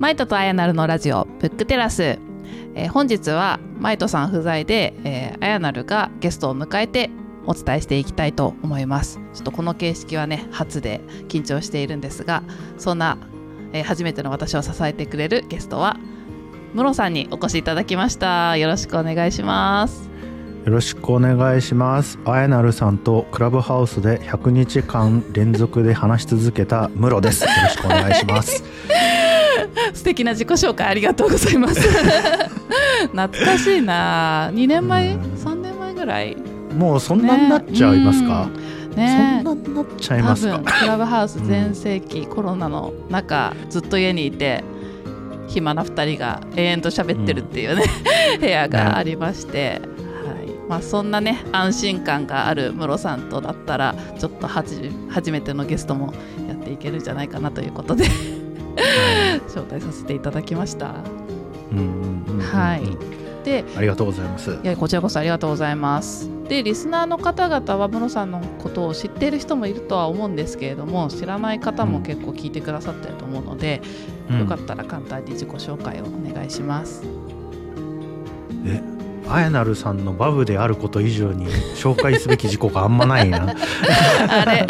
マイトとアヤナルのラジオブックテラス、本日はマイトさん不在で、アヤナルがゲストを迎えてお伝えしていきたいと思います。ちょっとこの形式はね初で緊張しているんですが、そんな、初めての私を支えてくれるゲストはムロさんにお越しいただきました。よろしくお願いします。よろしくお願いします。あやなるさんとクラブハウスで100日間連続で話し続けたムロです。よろしくお願いします素敵な自己紹介ありがとうございます懐かしいな。2年前3年前ぐらい、もうそんなになっちゃいますか、ね、そんなになっちゃいますか。多分クラブハウス全盛期、コロナの中ずっと家にいて暇な2人が永遠と喋ってるっていうね、部屋がありまして、ね、まあ、そんなね安心感があるムロさんとだったらちょっと初めてのゲストもやっていけるんじゃないかなということで招待させていただきました。はい、でありがとうございます。いやこちらこそありがとうございます。でリスナーの方々はムロさんのことを知っている人もいるとは思うんですけれども、知らない方も結構聞いてくださってると思うので、よかったら簡単に自己紹介をお願いします。あやなるさんのバブであること以上に紹介すべき事故があんまないなあれ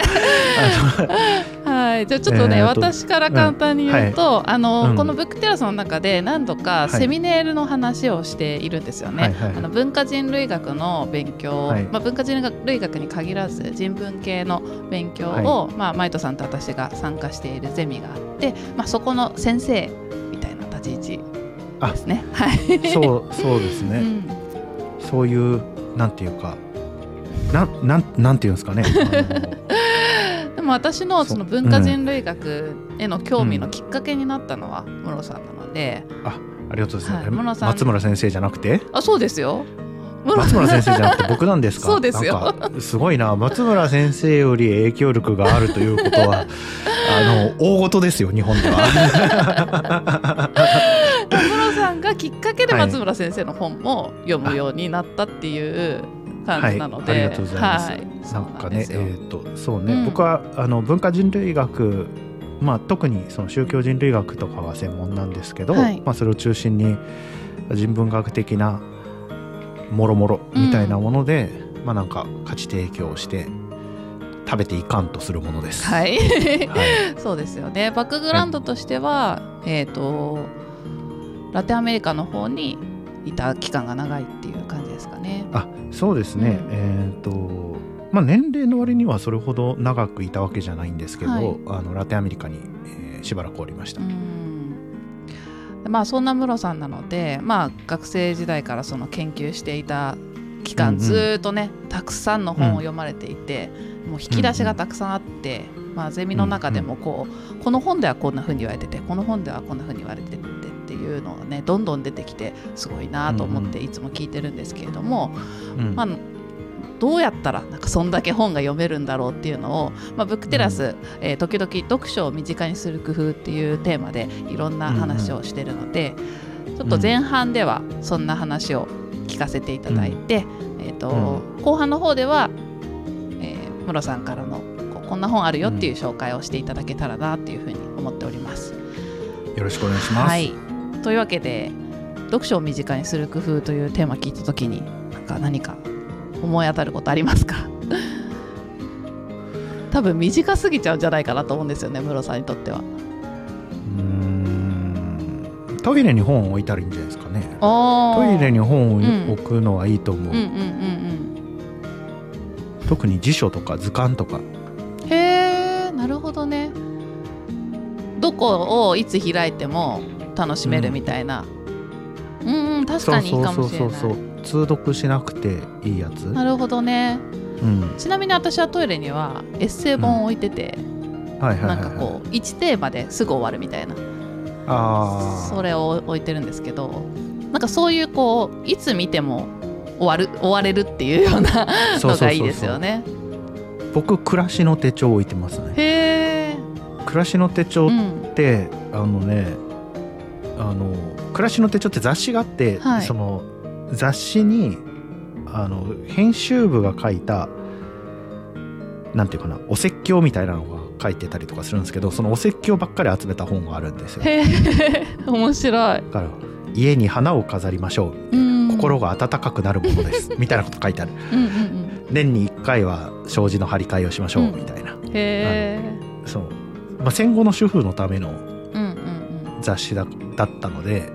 はい、じゃあちょっとね、私から簡単に言うと、はい、このブックテラスの中で何度かセミネールの話をしているんですよね、はい、文化人類学の勉強、はい、まあ、文化人類学に限らず人文系の勉強を、はい、まあ、マイトさんと私が参加しているゼミがあって、まあ、そこの先生みたいな立ち位置ですね。はい、そうですね、そういうなんていうかなんていうんですかねでも私のその文化人類学への興味のきっかけになったのはムロさんなので、ありがとうございます、はい、松村先生じゃなくて、あ、そうですよ、松村先生じゃなくて僕なんですか。そうですよ。なんかすごいな、松村先生より影響力があるということは大事ですよ日本ではきっかけで松村先生の本も読むようになったっていう感じなので、はい、ありがとうございます、はい、なんかね、そうね、僕は文化人類学、まあ、特にその宗教人類学とかが専門なんですけど、はい、まあ、それを中心に人文学的なもろもろみたいなもので、まあ、なんか価値提供して食べていかんとするものです、はいはい、そうですよね。バックグラウンドとしては、ラテンアメリカの方にいた期間が長いっていう感じですかね。あ、そうですね、まあ、年齢の割にはそれほど長くいたわけじゃないんですけど、はい、ラテンアメリカに、しばらくおりました。うん、まあ、そんなムロさんなので、まあ、学生時代からその研究していた期間、ずっとねたくさんの本を読まれていて、もう引き出しがたくさんあって、まあ、ゼミの中でもこの本ではこんな風に言われてて、この本ではこんな風に言われててっていうのがねどんどん出てきて、すごいなと思っていつも聞いてるんですけれども、まあ、どうやったらなんかそんだけ本が読めるんだろうっていうのを、まあ、ブックテラス、時々読書を身近にする工夫っていうテーマでいろんな話をしてるので、ちょっと前半ではそんな話を聞かせていただいて、後半の方では、ムロさんからのこんな本あるよっていう紹介をしていただけたらなっていうふうに思っております。よろしくお願いします。はい、というわけで読書を身近にする工夫というテーマを聞いたときに何か思い当たることありますか多分短すぎちゃうんじゃないかなと思うんですよね、ムロさんにとっては。トイレに本を置いたらいいんじゃないですかね。トイレに本を置くのはいいと思う。特に辞書とか図鑑とか。へー、なるほどね。どこをいつ開いても楽しめるみたいな、確かにいいかもしれない。通読しなくていいやつ。なるほどね、ちなみに私はトイレにはエッセイ本を置いてて、なんかこう1テーマですぐ終わるみたいな、それを置いてるんですけど、なんかそういうこういつ見ても終われるっていうようなのがいいですよね。僕暮らしの手帳置いてますね。へー、暮らしの手帳って、暮らしの手帳って雑誌があって、はい、その雑誌に編集部が書いたなんていうかな、お説教みたいなの書いてたりとかするんですけど、そのお説教ばっかり集めた本があるんですよ。へー、面白い。だから家に花を飾りましょう、心が温かくなるものですみたいなこと書いてあるうんうん、うん、年に1回は障子の張り替えをしましょうみたいな、うん、へー、そう、まあ、戦後の主婦のための雑誌 だったので、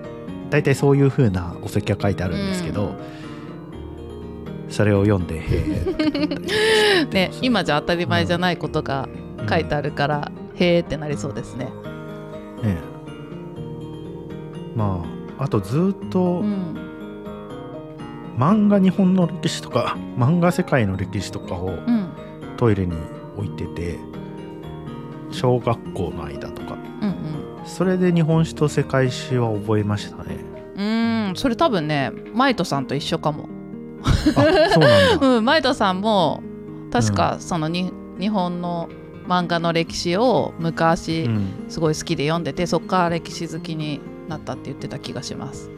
だいたいそういう風なお説教が書いてあるんですけど、それを読んでへ、ね、今じゃ当たり前じゃないことが書いてあるから、うん、へーってなりそうですね。ねえ、まああとずっと、うん、漫画、日本の歴史とか漫画世界の歴史とかをトイレに置いてて、うん、小学校の間とか、うんうん、それで日本史と世界史は覚えましたね。それ多分ね、マイトさんと一緒かも。あ、そうなんだ。うん、マイトさんも確かそのに、うん、日本の漫画の歴史を昔すごい好きで読んでて、うん、そこから歴史好きになったって言ってた気がします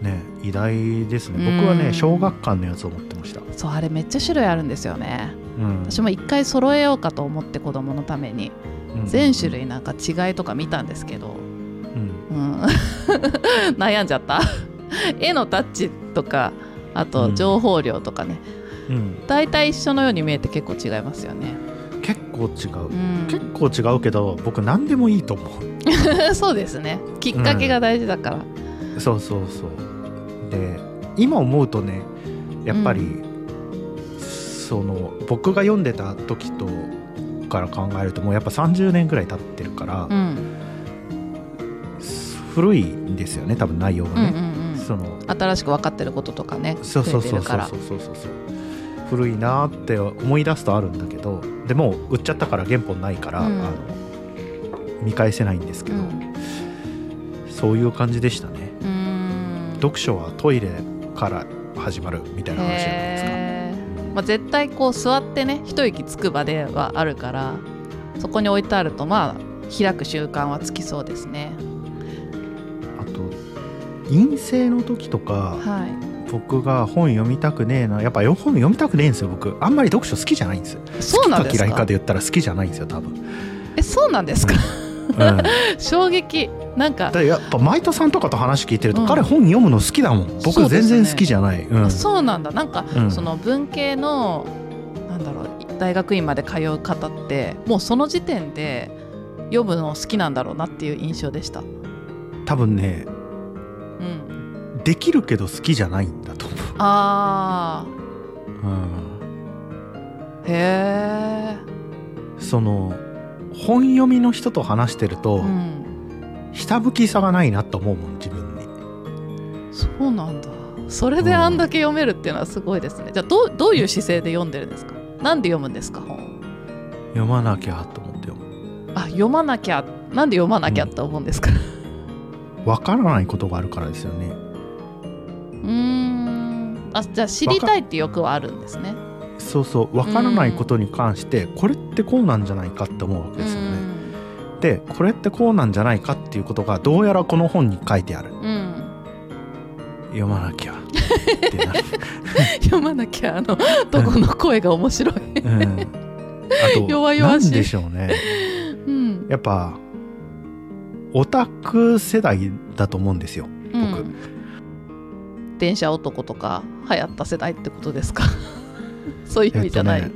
ね。偉大ですね。僕はね、小学館のやつを持ってました。そう、あれめっちゃ種類あるんですよね、うん、私も一回揃えようかと思って、子供のために、うん、全種類なんか違いとか見たんですけど、うんうん、悩んじゃった絵のタッチとか、あと情報量とかね、だいたい一緒のように見えて結構違いますよね。結構違う、うん、結構違うけど、僕何でもいいと思うそうですね、きっかけが大事だから、うん、そうそうそう。で今思うとね、やっぱり、うん、その僕が読んでた時とから考えると、もうやっぱ30年ぐらい経ってるから、うん、古いんですよね、多分内容がね、うんうんうん、その新しく分かってることとかね、そうそうそうそうそうそうそう、古いなって思い出すとあるんだけど、でも売っちゃったから原本ないから、うん、あの見返せないんですけど、うん、そういう感じでしたね。読書はトイレから始まるみたいな話じゃないですか、まあ、絶対こう座ってね、一息つく場ではあるから、そこに置いてあると、まあ開く習慣はつきそうですね。あと陰性の時とか、はい、僕が本読みたくねえな、やっぱ本読みたくねえんですよ。僕あんまり読書好きじゃないんですよ。そうなんですか。好きか嫌いかで言ったら好きじゃないんですよ、多分。そうなんですか、うん、衝撃。なんかだ、やっぱマイトさんとかと話聞いてると、うん、彼本読むの好きだもん。僕全然好きじゃない。そうですね。うん、そうなんだ。なんか、うん、その文系のなんだろう、大学院まで通う方って、もうその時点で読むの好きなんだろうなっていう印象でした。多分ね、うん、できるけど好きじゃないんだと思う。ああ、うん、へえ。その本読みの人と話してると、うん、下向きさがないなと思うもん、自分に。そうなんだ。それであんだけ読めるっていうのはすごいですね、うん、じゃあ どういう姿勢で読んでるんですか。なんで読むんですか、本。読まなきゃと思って読む。あ、読まなきゃ。なんで読まなきゃって思うんですか。わからないことがあるからですよね。あ、じゃあ知りたいって欲はあるんですね。そうそう、わからないことに関して、これってこうなんじゃないかって思うわけですよね。で、これってこうなんじゃないかっていうことが、どうやらこの本に書いてある、うん、読まなきゃってなる読まなきゃのとこの声が面白い、うん、あと弱々しい。なんでしょうね、うん、やっぱオタク世代だと思うんですよ、僕、うん、電車男とか流行った世代ってことですかそういう意味じゃない、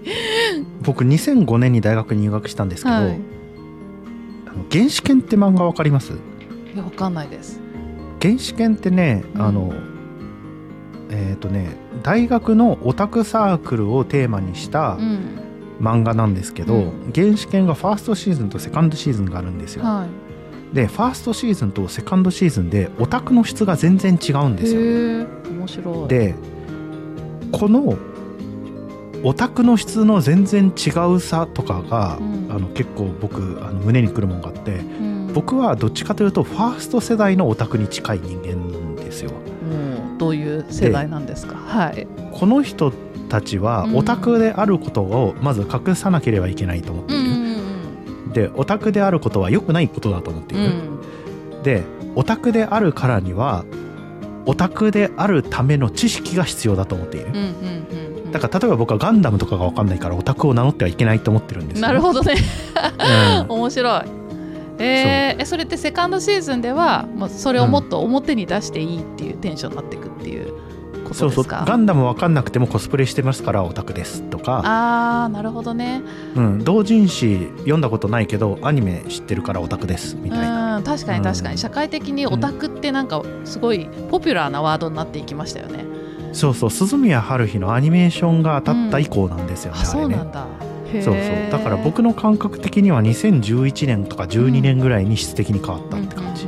僕2005年に大学に入学したんですけど、はい、原始圏って漫画わかります？いや、わかんないです。原始圏ってね、うん、大学のオタクサークルをテーマにした漫画なんですけど、うん、原始圏がファーストシーズンとセカンドシーズンがあるんですよ、はい、でファーストシーズンとセカンドシーズンでオタクの質が全然違うんですよ。へー、面白い。でこのオタクの質の全然違うさとかが、うん、結構僕胸にくるもんがあって、うん、僕はどっちかというとファースト世代のオタクに近い人間なんですよ、うん、どういう世代なんですか。はい、この人たちはオタクであることをまず隠さなければいけないと思っている、うん、でオタクであることは良くないことだと思っている、うん、でオタクであるからにはオタクであるための知識が必要だと思っている、うんうんうんうん、だから例えば僕はガンダムとかが分かんないからオタクを名乗ってはいけないと思ってるんですよ、ね、なるほどね、うん、面白い。それってセカンドシーズンではもうそれをもっと表に出していいっていうテンションになっていくっていうことですか、うん、そうそう、ガンダム分かんなくてもコスプレしてますからオタクですとか、ああなるほどね、うん、同人誌読んだことないけどアニメ知ってるからオタクですみたいな、うん、確かに確かに、うん、社会的にオタクってなんかすごいポピュラーなワードになっていきましたよね、うん、そうそう、鈴宮春日のアニメーションが当たった以降なんですよね、うん、あそうなんだ、そうそう、だから僕の感覚的には2011年とか12年ぐらいに質的に変わったって感じ、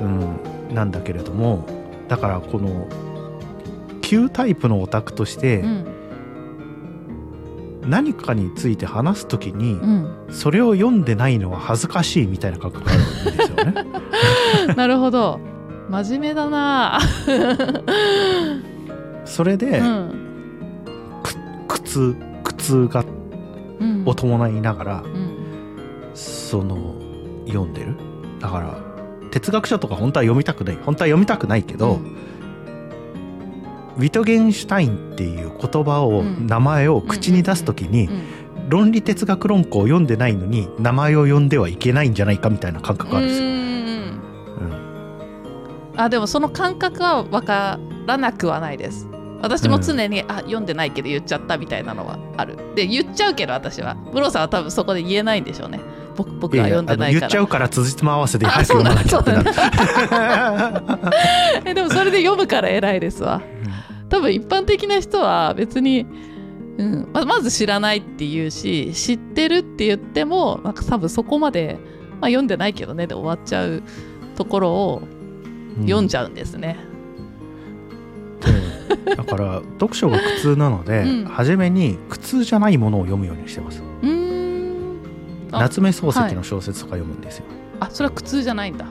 うん、なんだけれども、だからこの旧タイプのオタクとして何かについて話すときにそれを読んでないのは恥ずかしいみたいな感覚があるんですよねなるほど、真面目だなそれで、うん、苦痛がを伴いながら、うん、その読んでる、だから哲学書とか本当は読みたくないけど、うん、ウィトゲンシュタインっていう言葉を、うん、名前を口に出すときに、うんうんうんうん、論理哲学論考を読んでないのに名前を読んではいけないんじゃないかみたいな感覚があるんですよ、うん、あでもその感覚は分からなくはないです。私も常に、うん、あ読んでないけど言っちゃったみたいなのはあるで、言っちゃうけど私はブローさんは多分そこで言えないんでしょうね。 僕は読んでないから言っちゃうから辻褄合わせで早く読まなきゃってなえでもそれで読むから偉いですわ、うん、多分一般的な人は別に、うん、まず知らないっていうし知ってるって言ってもなんか多分そこまで、まあ、読んでないけどねで終わっちゃうところを読んじゃうんですね、うんだから読書が苦痛なので、うん、初めに苦痛じゃないものを読むようにしてます。うーん、夏目漱石の小説とか読むんですよ、はい、あそれは苦痛じゃないんだ。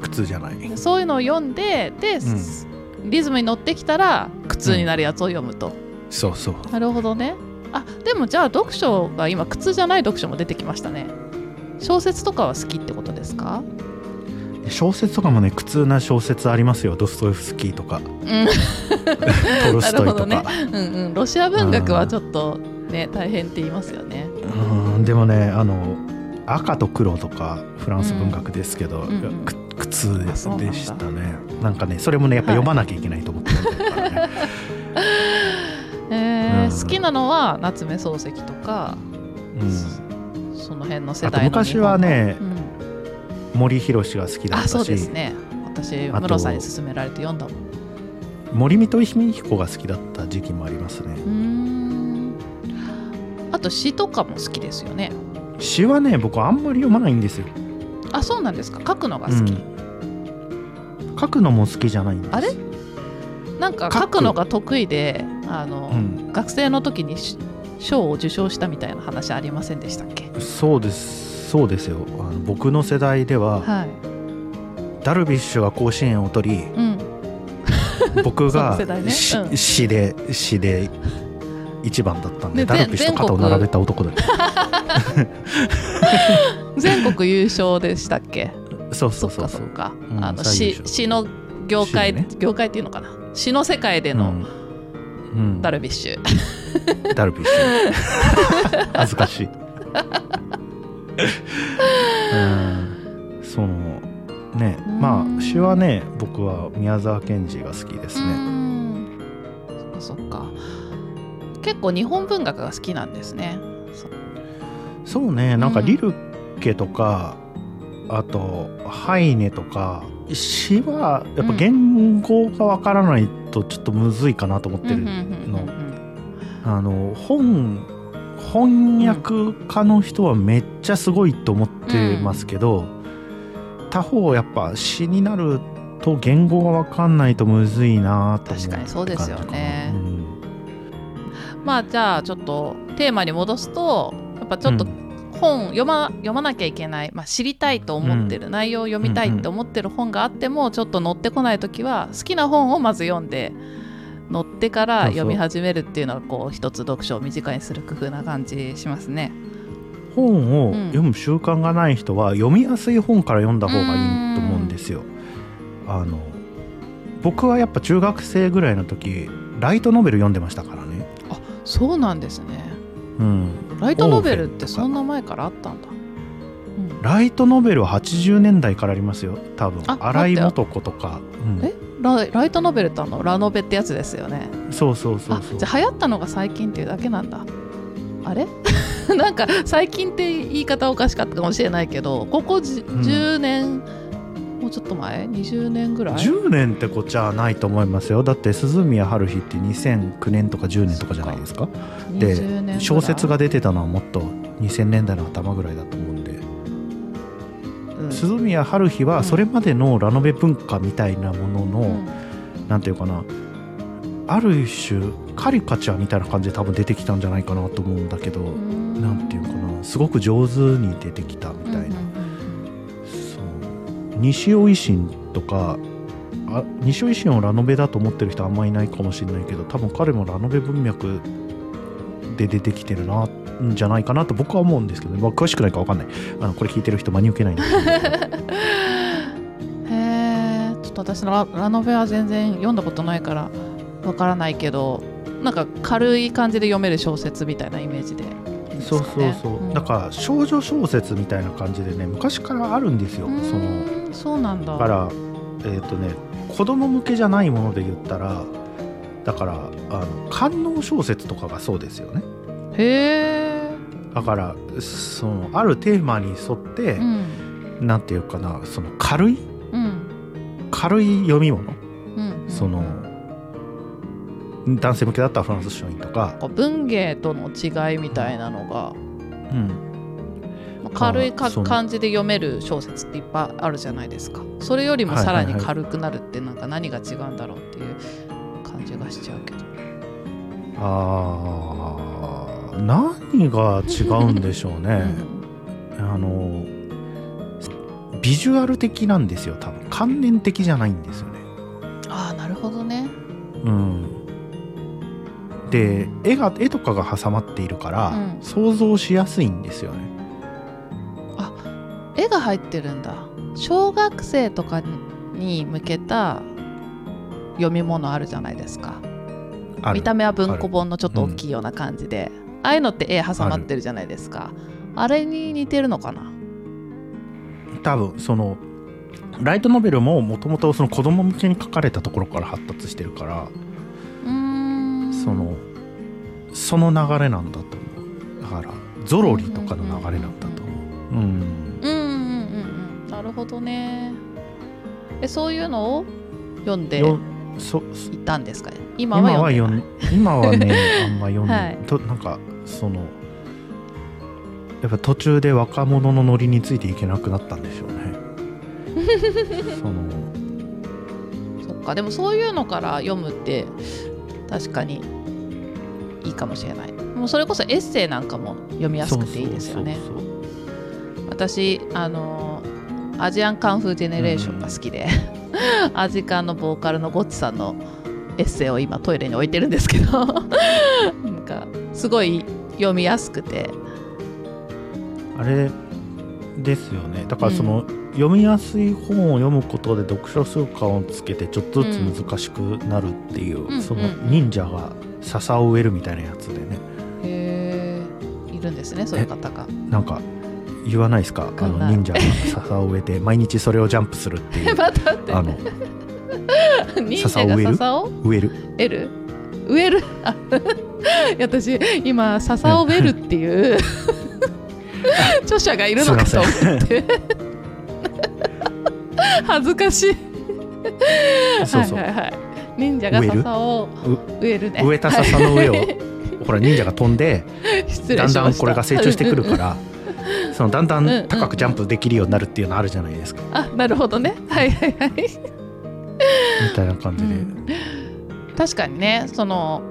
苦痛じゃない、そういうのを読んで、で、うん、リズムに乗ってきたら苦痛になるやつを読むと、うん、そうそう、なるほどね。あでもじゃあ読書が今苦痛じゃない読書も出てきましたね。小説とかは好きってことですか。小説とかもね、苦痛な小説ありますよ。ドストエフスキーとか、うん、トルストイとか、ね、うんうん、ロシア文学はちょっと、ね、大変って言いますよね。うん、でもね、あの赤と黒とかフランス文学ですけど、うんうん、苦痛でしたね。なんかね、それもねやっぱ読まなきゃいけないと思ってるからね、はいうん、好きなのは夏目漱石とか、うん、その辺の世代の。あと昔はね、うん、森博氏が好きだったし。あ、そうですね、私ムロさんに勧められて読んだもん。森光彦が好きだった時期もありますね。うーん、あと詩とかも好きですよね。詩はね、僕あんまり読まないんですよ。あ、そうなんですか。書くのが好き、うん、書くのも好きじゃないんです。あれなんか書くのが得意で、あの、うん、学生の時に賞を受賞したみたいな話ありませんでしたっけ。そうです、そうですよ。あの僕の世代では、はい、ダルビッシュが甲子園を取り、うん、僕が詩、ねうん、で一番だったん でダルビッシュと肩を並べた男だ全国優勝でしたっけ。そうそうそうそう、詩の業界、ね、業界っていうのかな、詩の世界での、うんうん、ダルビッシュダルビッシュ恥ずかしいうん、そのね、まあ詩はね、僕は宮沢賢治が好きですね。うん、そっか、結構日本文学が好きなんですね。そうね、なんかリルケとか、うん、あとハイネとか。詩はやっぱ言語がわからないとちょっとむずいかなと思ってるの。あの翻訳家の人はめっちゃすごいと思ってますけど、うん、他方やっぱ詩になると言語が分かんないとむずいなと思って。確かにそうですよね、うん、まあじゃあちょっとテーマに戻すと、やっぱちょっと本、うん、読まなきゃいけない、まあ、知りたいと思ってる、うん、内容を読みたいと思ってる本があっても、うんうん、ちょっと載ってこないときは好きな本をまず読んで乗ってから読み始めるっていうのは、こう一つ読書を身近にする工夫な感じしますね。本を読む習慣がない人は、読みやすい本から読んだ方がいいと思うんですよ、うん、あの僕はやっぱ中学生ぐらいの時ライトノベル読んでましたからね。あ、そうなんですね、うん、ライトノベルってそんな前からあったんだ、うん、ライトノベルは80年代からありますよ多分。新井素子とか、うん、えライトノベルってラノベってやつですよね。そうそうそうそう。あ、じゃあ流行ったのが最近っていうだけなんだあれなんか最近って言い方おかしかったかもしれないけどここ10年、うん、もうちょっと前20年ぐらい10年ってこっちゃないと思いますよ。だって鈴宮春日って2009年とか10年とかじゃないですか。で小説が出てたのはもっと2000年代の頭ぐらいだと思うんで、うん、鈴宮春日はそれまでのラノベ文化みたいなものの、うん、なんていうかなある種カリカチュアみたいな感じで多分出てきたんじゃないかなと思うんだけど、なんていうかなすごく上手に出てきたみたいな、そう西尾維新とか西尾維新をラノベだと思ってる人あんまいないかもしれないけど多分彼もラノベ文脈で出てきてるなんじゃないかなと僕は思うんですけど、ね、まあ、詳しくないか分かんないこれ聞いてる人真に受けないんですけどへー、ちょっと私の ラノベは全然読んだことないからわからないけどなんか軽い感じで読める小説みたいなイメージでいいですかね。そうそうそう、うん、なんか少女小説みたいな感じでね昔からあるんですよ。そうなんだ。だから子供向けじゃないもので言ったらだから官能小説とかがそうですよね。へー。だからそのあるテーマに沿って、うん、なんていうかなその軽い読み物、うん、その男性向けだったらフランス書院とか文芸との違いみたいなのが、うん、軽い感じで読める小説っていっぱいあるじゃないですか。それよりもさらに軽くなるってなんか何が違うんだろうっていう感じがしちゃうけど、はいはいはい、何が違うんでしょうね、うん、ビジュアル的なんですよ多分。観念的じゃないんですよね。ああ、なるほどね。うんで絵とかが挟まっているから、うん、想像しやすいんですよね。あ、絵が入ってるんだ。小学生とかに向けた読み物あるじゃないですか。見た目は文庫本のちょっと大きいような感じで、うん、ああいうのって絵挟まってるじゃないですか。 あれに似てるのかな多分。そのライトノベルももともと子供向けに書かれたところから発達してるからその流れなんだと思う。だからゾロリとかの流れなんだと思う。うんうんうんうん、なるほどね。そういうのを読んでいたんですかね。今は読んでない。今はねあんま読んで、はい、なんかそのやっぱ途中で若者のノリについていけなくなったんでしょうねそっか。でもそういうのから読むって確かにいいかもしれない。もうそれこそエッセイなんかも読みやすくていいですよね。そうそうそうそう。私アジアンカンフージェネレーションが好きで、うん、アジカンのボーカルのゴッチさんのエッセイを今トイレに置いてるんですけどなんかすごい読みやすくてあれですよね。だからその、うん、読みやすい本を読むことで読書数感をつけてちょっとずつ難しくなるっていう、うん、その忍者が笹を植えるみたいなやつでね、うんうん、へー、いるんですねそういう方が。なんか言わないですか忍者が笹を植えて毎日それをジャンプするっていうまたって忍者が笹を植える私今笹を植えるっていう著者がいるのかと思って恥ずかしいそうそう、はいはいはい、忍者が笹を植えるね。植えた笹の上を、はい、ほら忍者が飛んでだんだんこれが成長してくるから、うんうん、そのだんだん高くジャンプできるようになるっていうのあるじゃないですか、うんうん、あ、なるほどね、はいはいはいみたいな感じで、うん、確かにね。その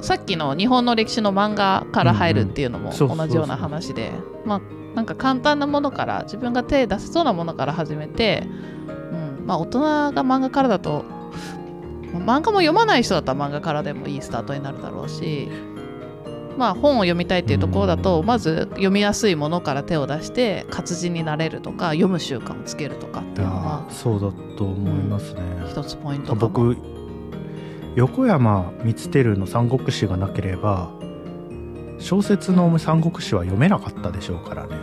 さっきの日本の歴史の漫画から入るっていうのも同じような話で、まあなんか簡単なものから自分が手出せそうなものから始めて、うん、まあ大人が漫画からだと漫画も読まない人だったら漫画からでもいいスタートになるだろうし、まあ、本を読みたいっていうところだとまず読みやすいものから手を出して活字になれるとか読む習慣をつけるとかっていうのはそうだと思いますね、うん、一つポイント。僕横山光輝の三国志がなければ小説の三国志は読めなかったでしょうからね。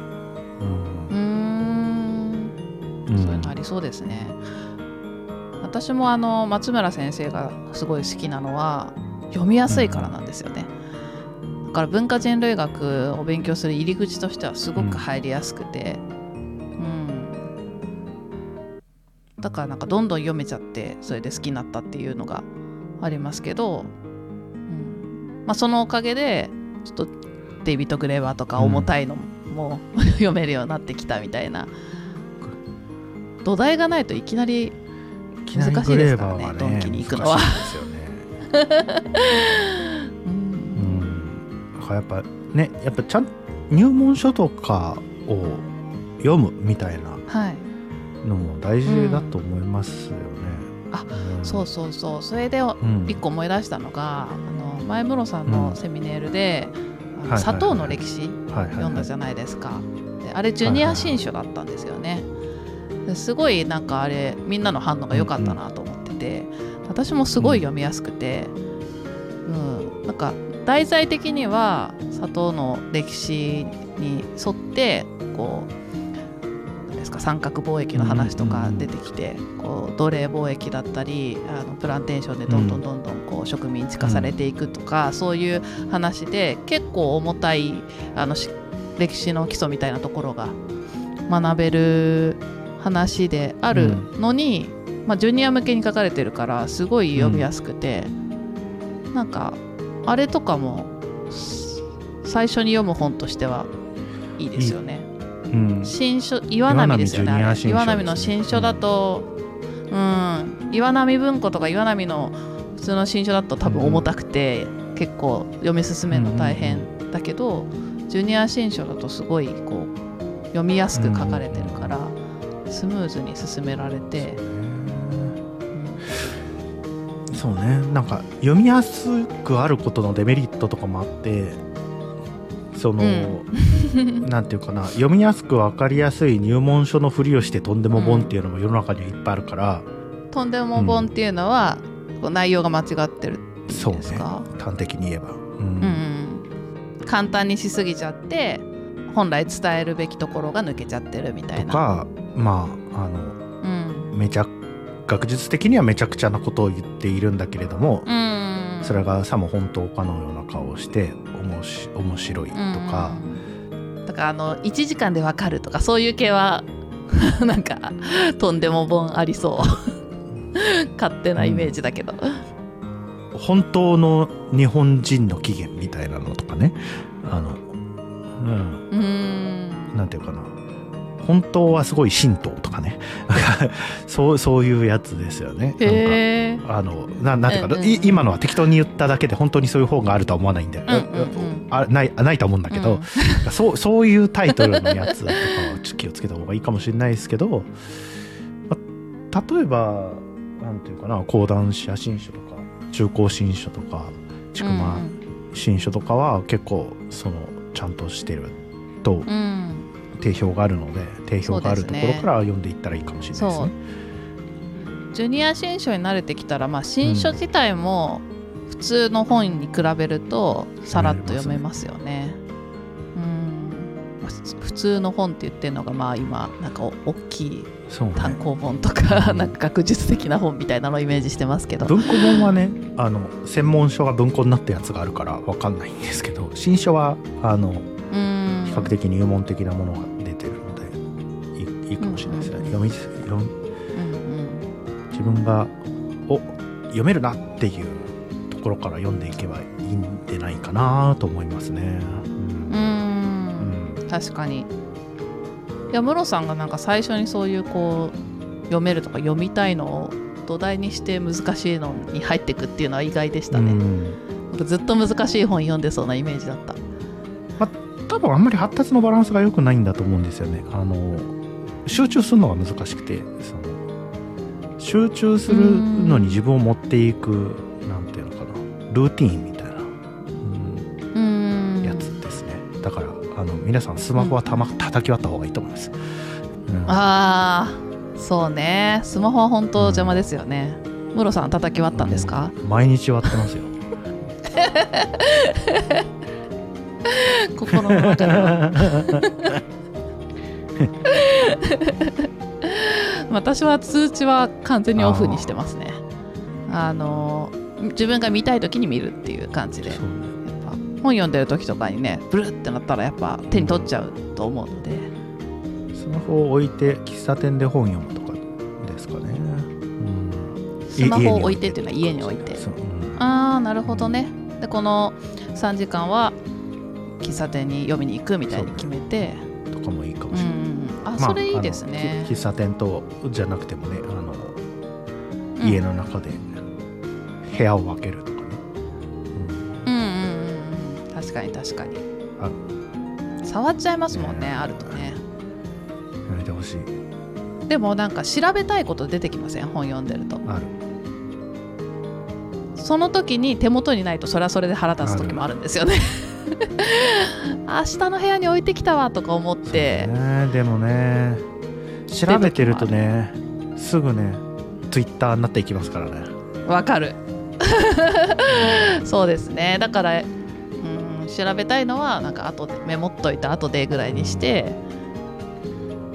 そういうのありそうですね。私も松村先生がすごい好きなのは読みやすいからなんですよね、うん、だから文化人類学を勉強する入り口としてはすごく入りやすくて、うん、だからなんかどんどん読めちゃってそれで好きになったっていうのがありますけど、うんまあ、そのおかげでちょっとデイビッド・グレーバーとか重たいのも、うん、読めるようになってきたみたいな。土台がないといきなり難しいですからね、ドンキに行くのは。だからやっぱね、やっぱちゃん入門書とかを読むみたいなのも大事だと思いますよね。はいうん、あ、そうそうそう。それで一個思い出したのが、前室さんのセミネールで、砂糖の歴史読んだじゃないですか。であれジュニア新書だったんですよね。はいはいはい、すごいなんかあれみんなの反応が良かったなと思ってて、私もすごい読みやすくて、うん、なんか題材的には砂糖の歴史に沿ってこうなんですか三角貿易の話とか出てきて、こう奴隷貿易だったりプランテーションでどんどんこう植民地化されていくとか、そういう話で結構重たい歴史の基礎みたいなところが学べる話であるのに、まあ、ジュニア向けに書かれてるからすごい読みやすくて、なんかあれとかも最初に読む本としてはいいですよね。新書岩波ですよね。岩波の新書だと、岩波文庫とか岩波の普通の新書だと多分重たくて、結構読み進めるの大変だけど、ジュニア新書だとすごいこう読みやすく書かれてるから、スムーズに進められて、そうね、なんか読みやすくあることのデメリットとかもあって、その、なんていうかな、読みやすく分かりやすい入門書のふりをしてとんでも本っていうのも世の中にはいっぱいあるから、とんでも本っていうのは、内容が間違ってるんですか？そうね、端的に言えば、簡単にしすぎちゃって本来伝えるべきところが抜けちゃってるみたいなとか、まあ学術的にはめちゃくちゃなことを言っているんだけれども、それがさも本当かのような顔をして面白いとか、だから1時間でわかるとかそういう系はなんかとんでも本ありそう勝手なイメージだけど、本当の日本人の起源みたいなのとかね、なんていうかな、本当はすごい神道とかねそういうやつですよね。今のは適当に言っただけで本当にそういう本があるとは思わないんで、ないと思うんだけど、そういうタイトルのやつとかを気をつけた方がいいかもしれないですけど、まあ、例えばなんていうかな、講談社新書とか中高新書とか千曲新書とかは結構ちゃんとしてると、定評があるので、定評があるところから読んでいったらいいかもしれないですね。そう、ジュニア新書に慣れてきたら、まあ、新書自体も普通の本に比べるとさらっと読めますよね。普通の本って言ってるのが、まあ、今なんか大きい単行本とか、なんか学術的な本みたいなのをイメージしてますけど、文庫本はね、専門書が文庫になったやつがあるから分かんないんですけど、新書は比較的入門的なものが出てるのでいいかもしれないですね。自分が読めるなっていうところから読んでいけばいいんじゃないかなと思いますね。確かに。いや、ムロさんがなんか最初にそういうこう読めるとか読みたいのを土台にして難しいのに入っていくっていうのは意外でしたね。僕ずっと難しい本読んでそうなイメージだった。多分あんまり発達のバランスが良くないんだと思うんですよね。集中するのが難しくて、集中するのに自分を持っていくなんていうのかな、ルーティーンみたいな、皆さんスマホは叩き割った方がいいと思います、うん、ああそうね、スマホは本当邪魔ですよね。ムロさん叩き割ったんですか？毎日割ってますよ心の中では私は通知は完全にオフにしてますね。自分が見たい時に見るっていう感じで、やっぱ本読んでる時とかにねブルってなったらやっぱ手に取っちゃうと思うので、うん、スマホを置いて喫茶店で本読むとかですかね、うん、スマホを置いてっていうのは家に置いて、うん、ああなるほどね。でこの3時間は喫茶店に読みに行くみたいに決めて、とかもいいかもしれない、うん、あそれいいですね。喫茶店とじゃなくてもね、家の中で部屋を分けるとかね、うん、うんうんうん、確かに確かに触っちゃいますもんね、あるとね。やめてほしい。でもなんか調べたいこと出てきません？本読んでるとある。その時に手元にないとそれはそれで腹立つ時もあるんですよね明日の部屋に置いてきたわとか思って、ね、でもね調べてるとねすぐねツイッターになっていきますからね。わかるそうですね。だから、うん、調べたいのはなんか後でメモっといた後でぐらいにして、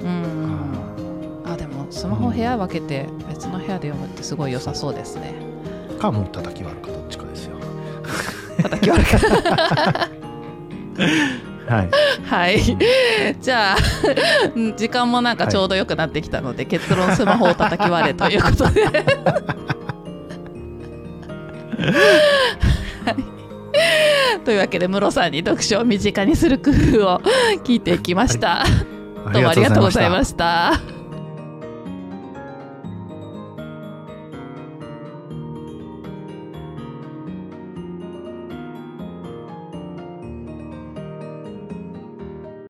うん、あでもスマホ部屋分けて別の部屋で読むってすごい良さそうですね。かもう叩き割るかどっちかですよ叩き割るかはい、はい、じゃあ時間もなんかちょうど良くなってきたので、はい、結論スマホを叩き割れということではい、というわけでムロさんに読書を身近にする工夫を聞いていきました、はい、どうもありがとうございました。